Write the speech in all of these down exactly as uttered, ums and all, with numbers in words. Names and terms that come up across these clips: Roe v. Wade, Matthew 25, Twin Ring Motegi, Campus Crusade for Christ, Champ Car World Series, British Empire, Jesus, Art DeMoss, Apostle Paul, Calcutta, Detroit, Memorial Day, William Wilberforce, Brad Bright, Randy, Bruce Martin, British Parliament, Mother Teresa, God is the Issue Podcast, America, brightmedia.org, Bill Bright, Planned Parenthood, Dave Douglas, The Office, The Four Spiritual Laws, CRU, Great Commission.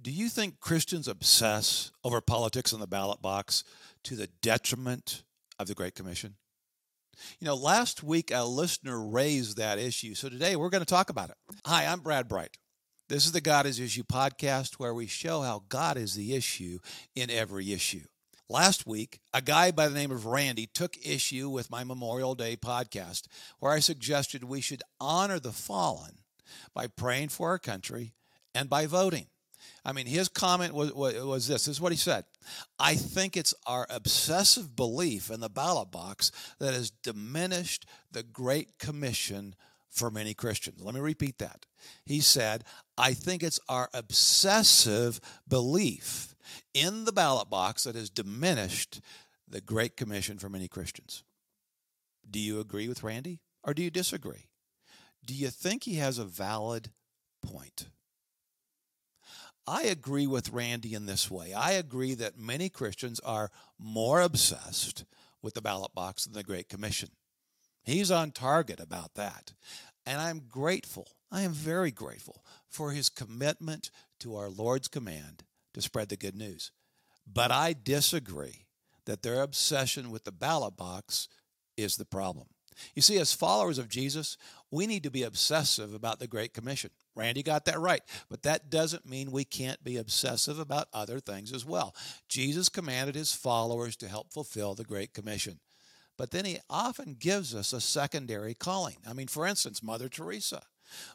Do you think Christians obsess over politics on the ballot box to the detriment of the Great Commission? You know, last week a listener raised that issue, so today we're going to talk about it. Hi, I'm Brad Bright. This is the God is the Issue podcast, where we show how God is the issue in every issue. Last week, a guy by the name of Randy took issue with my Memorial Day podcast, where I suggested we should honor the fallen by praying for our country and by voting. I mean, his comment was, was this. This is what he said. I think it's our obsessive belief in the ballot box that has diminished the Great Commission for many Christians. Let me repeat that. He said, I think it's our obsessive belief in the ballot box that has diminished the Great Commission for many Christians. Do you agree with Randy, or do you disagree? Do you think he has a valid point? I agree with Randy in this way. I agree that many Christians are more obsessed with the ballot box than the Great Commission. He's on target about that. And I'm grateful, I am very grateful for his commitment to our Lord's command to spread the good news. But I disagree that their obsession with the ballot box is the problem. You see, as followers of Jesus, we need to be obsessive about the Great Commission. Randy got that right, but that doesn't mean we can't be obsessive about other things as well. Jesus commanded his followers to help fulfill the Great Commission, but then he often gives us a secondary calling. I mean, for instance, Mother Teresa.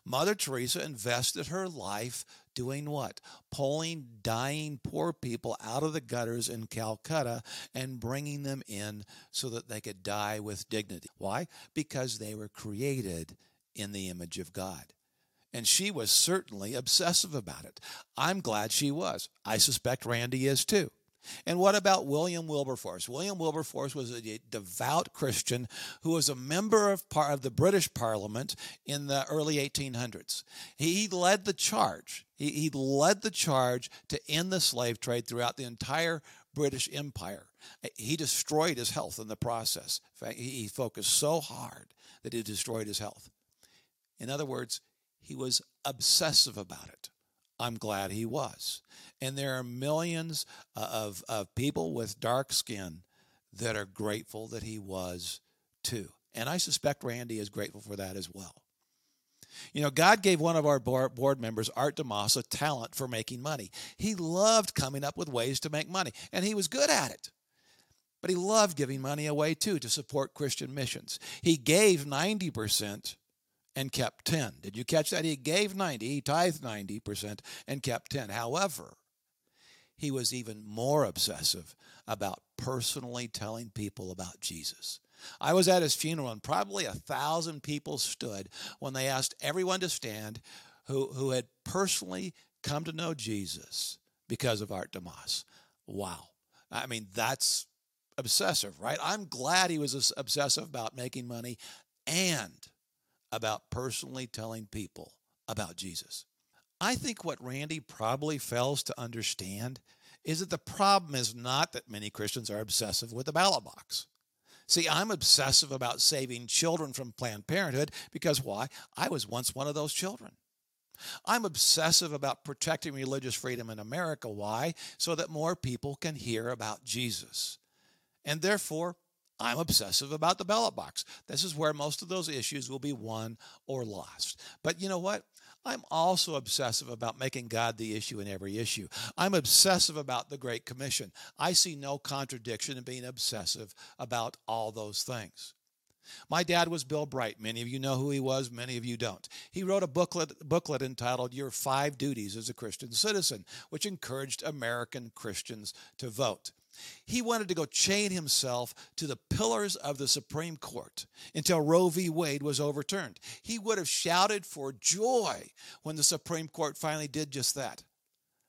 Mother Teresa invested her life doing what? Pulling dying poor people out of the gutters in Calcutta and bringing them in so that they could die with dignity. Why? Because they were created in the image of God. And she was certainly obsessive about it. I'm glad she was. I suspect Randy is too. And what about William Wilberforce? William Wilberforce was a devout Christian who was a member of, par- of the British Parliament in the early eighteen hundreds. He led the charge. He, he led the charge to end the slave trade throughout the entire British Empire. He destroyed his health in the process. In fact, he focused so hard that he destroyed his health. In other words, he was obsessive about it. I'm glad he was. And there are millions of, of people with dark skin that are grateful that he was too. And I suspect Randy is grateful for that as well. You know, God gave one of our board members, Art DeMoss, a talent for making money. He loved coming up with ways to make money, and he was good at it. But he loved giving money away too to support Christian missions. He gave ninety percent and kept ten. Did you catch that? He gave ninety, he tithed ninety percent and kept ten. However, he was even more obsessive about personally telling people about Jesus. I was at his funeral, and probably a thousand people stood when they asked everyone to stand who, who had personally come to know Jesus because of Art DeMoss. Wow. I mean, that's obsessive, right? I'm glad he was obsessive about making money and about personally telling people about Jesus. I think what Randy probably fails to understand is that the problem is not that many Christians are obsessive with the ballot box. See, I'm obsessive about saving children from Planned Parenthood because why? I was once one of those children. I'm obsessive about protecting religious freedom in America. Why? So that more people can hear about Jesus. And therefore, I'm obsessive about the ballot box. This is where most of those issues will be won or lost. But you know what? I'm also obsessive about making God the issue in every issue. I'm obsessive about the Great Commission. I see no contradiction in being obsessive about all those things. My dad was Bill Bright. Many of you know who he was. Many of you don't. He wrote a booklet, booklet entitled Your Five Duties as a Christian Citizen, which encouraged American Christians to vote. He wanted to go chain himself to the pillars of the Supreme Court until Roe v. Wade was overturned. He would have shouted for joy when the Supreme Court finally did just that.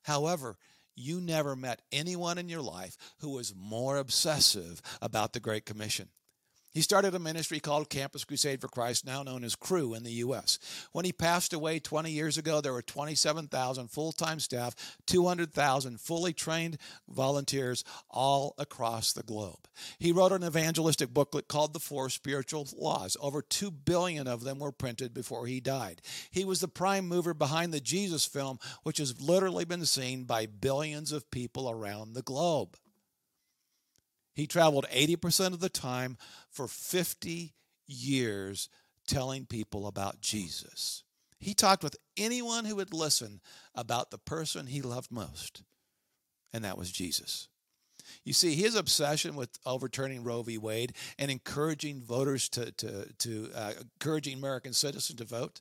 However, you never met anyone in your life who was more obsessive about the Great Commission. He started a ministry called Campus Crusade for Christ, now known as C R U in the U S When he passed away twenty years ago, there were twenty-seven thousand full-time staff, two hundred thousand fully trained volunteers all across the globe. He wrote an evangelistic booklet called The Four Spiritual Laws. Over two billion of them were printed before he died. He was the prime mover behind the Jesus film, which has literally been seen by billions of people around the globe. He traveled eighty percent of the time for fifty years telling people about Jesus. He talked with anyone who would listen about the person he loved most, and that was Jesus. You see, his obsession with overturning Roe v. Wade and encouraging voters to, to, to uh, encouraging American citizens to vote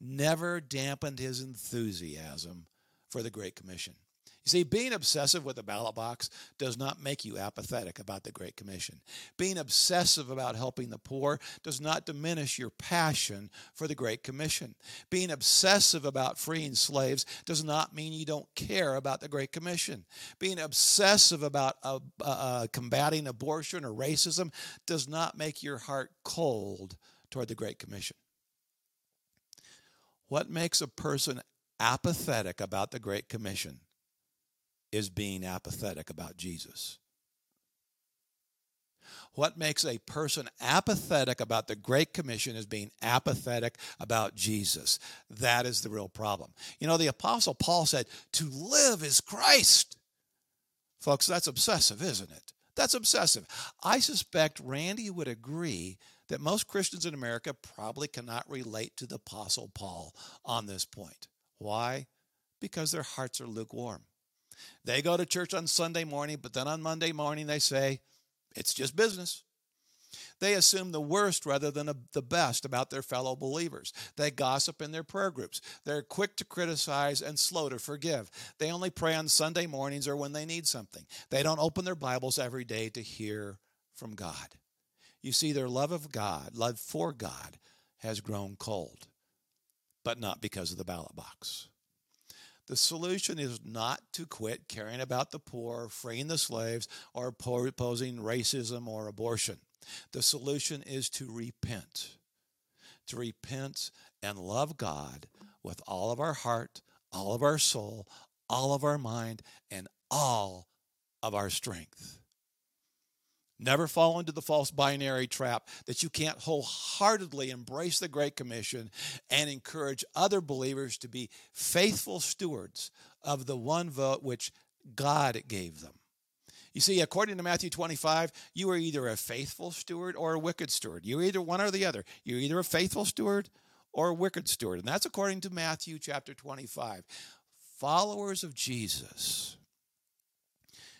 never dampened his enthusiasm for the Great Commission. You see, being obsessive with the ballot box does not make you apathetic about the Great Commission. Being obsessive about helping the poor does not diminish your passion for the Great Commission. Being obsessive about freeing slaves does not mean you don't care about the Great Commission. Being obsessive about uh, uh, combating abortion or racism does not make your heart cold toward the Great Commission. What makes a person apathetic about the Great Commission is being apathetic about Jesus. What makes a person apathetic about the Great Commission is being apathetic about Jesus. That is the real problem. You know, the Apostle Paul said, to live is Christ. Folks, that's obsessive, isn't it? That's obsessive. I suspect Randy would agree that most Christians in America probably cannot relate to the Apostle Paul on this point. Why? Because their hearts are lukewarm. They go to church on Sunday morning, but then on Monday morning they say, it's just business. They assume the worst rather than the best about their fellow believers. They gossip in their prayer groups. They're quick to criticize and slow to forgive. They only pray on Sunday mornings or when they need something. They don't open their Bibles every day to hear from God. You see, their love of God, love for God, has grown cold, but not because of the ballot box. The solution is not to quit caring about the poor, freeing the slaves, or opposing racism or abortion. The solution is to repent, to repent and love God with all of our heart, all of our soul, all of our mind, and all of our strength. Never fall into the false binary trap that you can't wholeheartedly embrace the Great Commission and encourage other believers to be faithful stewards of the one vote which God gave them. You see, according to Matthew twenty-five, you are either a faithful steward or a wicked steward. You're either one or the other. You're either a faithful steward or a wicked steward. And that's according to Matthew chapter twenty-five. Followers of Jesus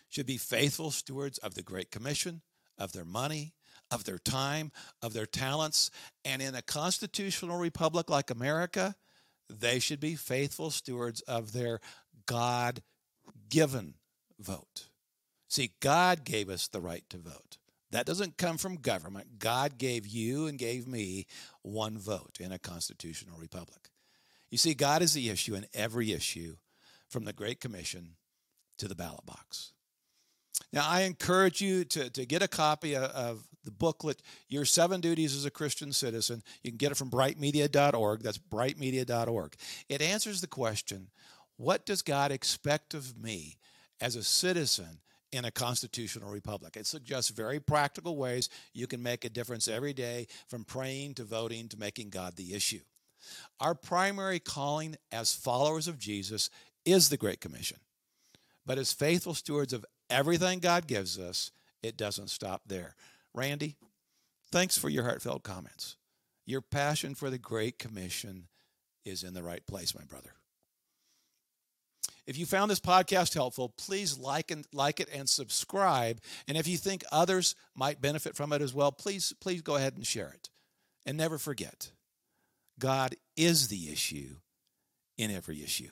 should be faithful stewards of the Great Commission, of their money, of their time, of their talents. And in a constitutional republic like America, they should be faithful stewards of their God-given vote. See, God gave us the right to vote. That doesn't come from government. God gave you and gave me one vote in a constitutional republic. You see, God is the issue in every issue, from the Great Commission to the ballot box. Now, I encourage you to, to get a copy of, of the booklet, Your Seven Duties as a Christian Citizen. You can get it from bright media dot org. That's bright media dot org. It answers the question, what does God expect of me as a citizen in a constitutional republic? It suggests very practical ways you can make a difference every day, from praying to voting to making God the issue. Our primary calling as followers of Jesus is the Great Commission. But as faithful stewards of everything God gives us, it doesn't stop there. Randy, thanks for your heartfelt comments. Your passion for the Great Commission is in the right place, my brother. If you found this podcast helpful, please like and like it and subscribe. And if you think others might benefit from it as well, please, please go ahead and share it. And never forget, God is the issue in every issue.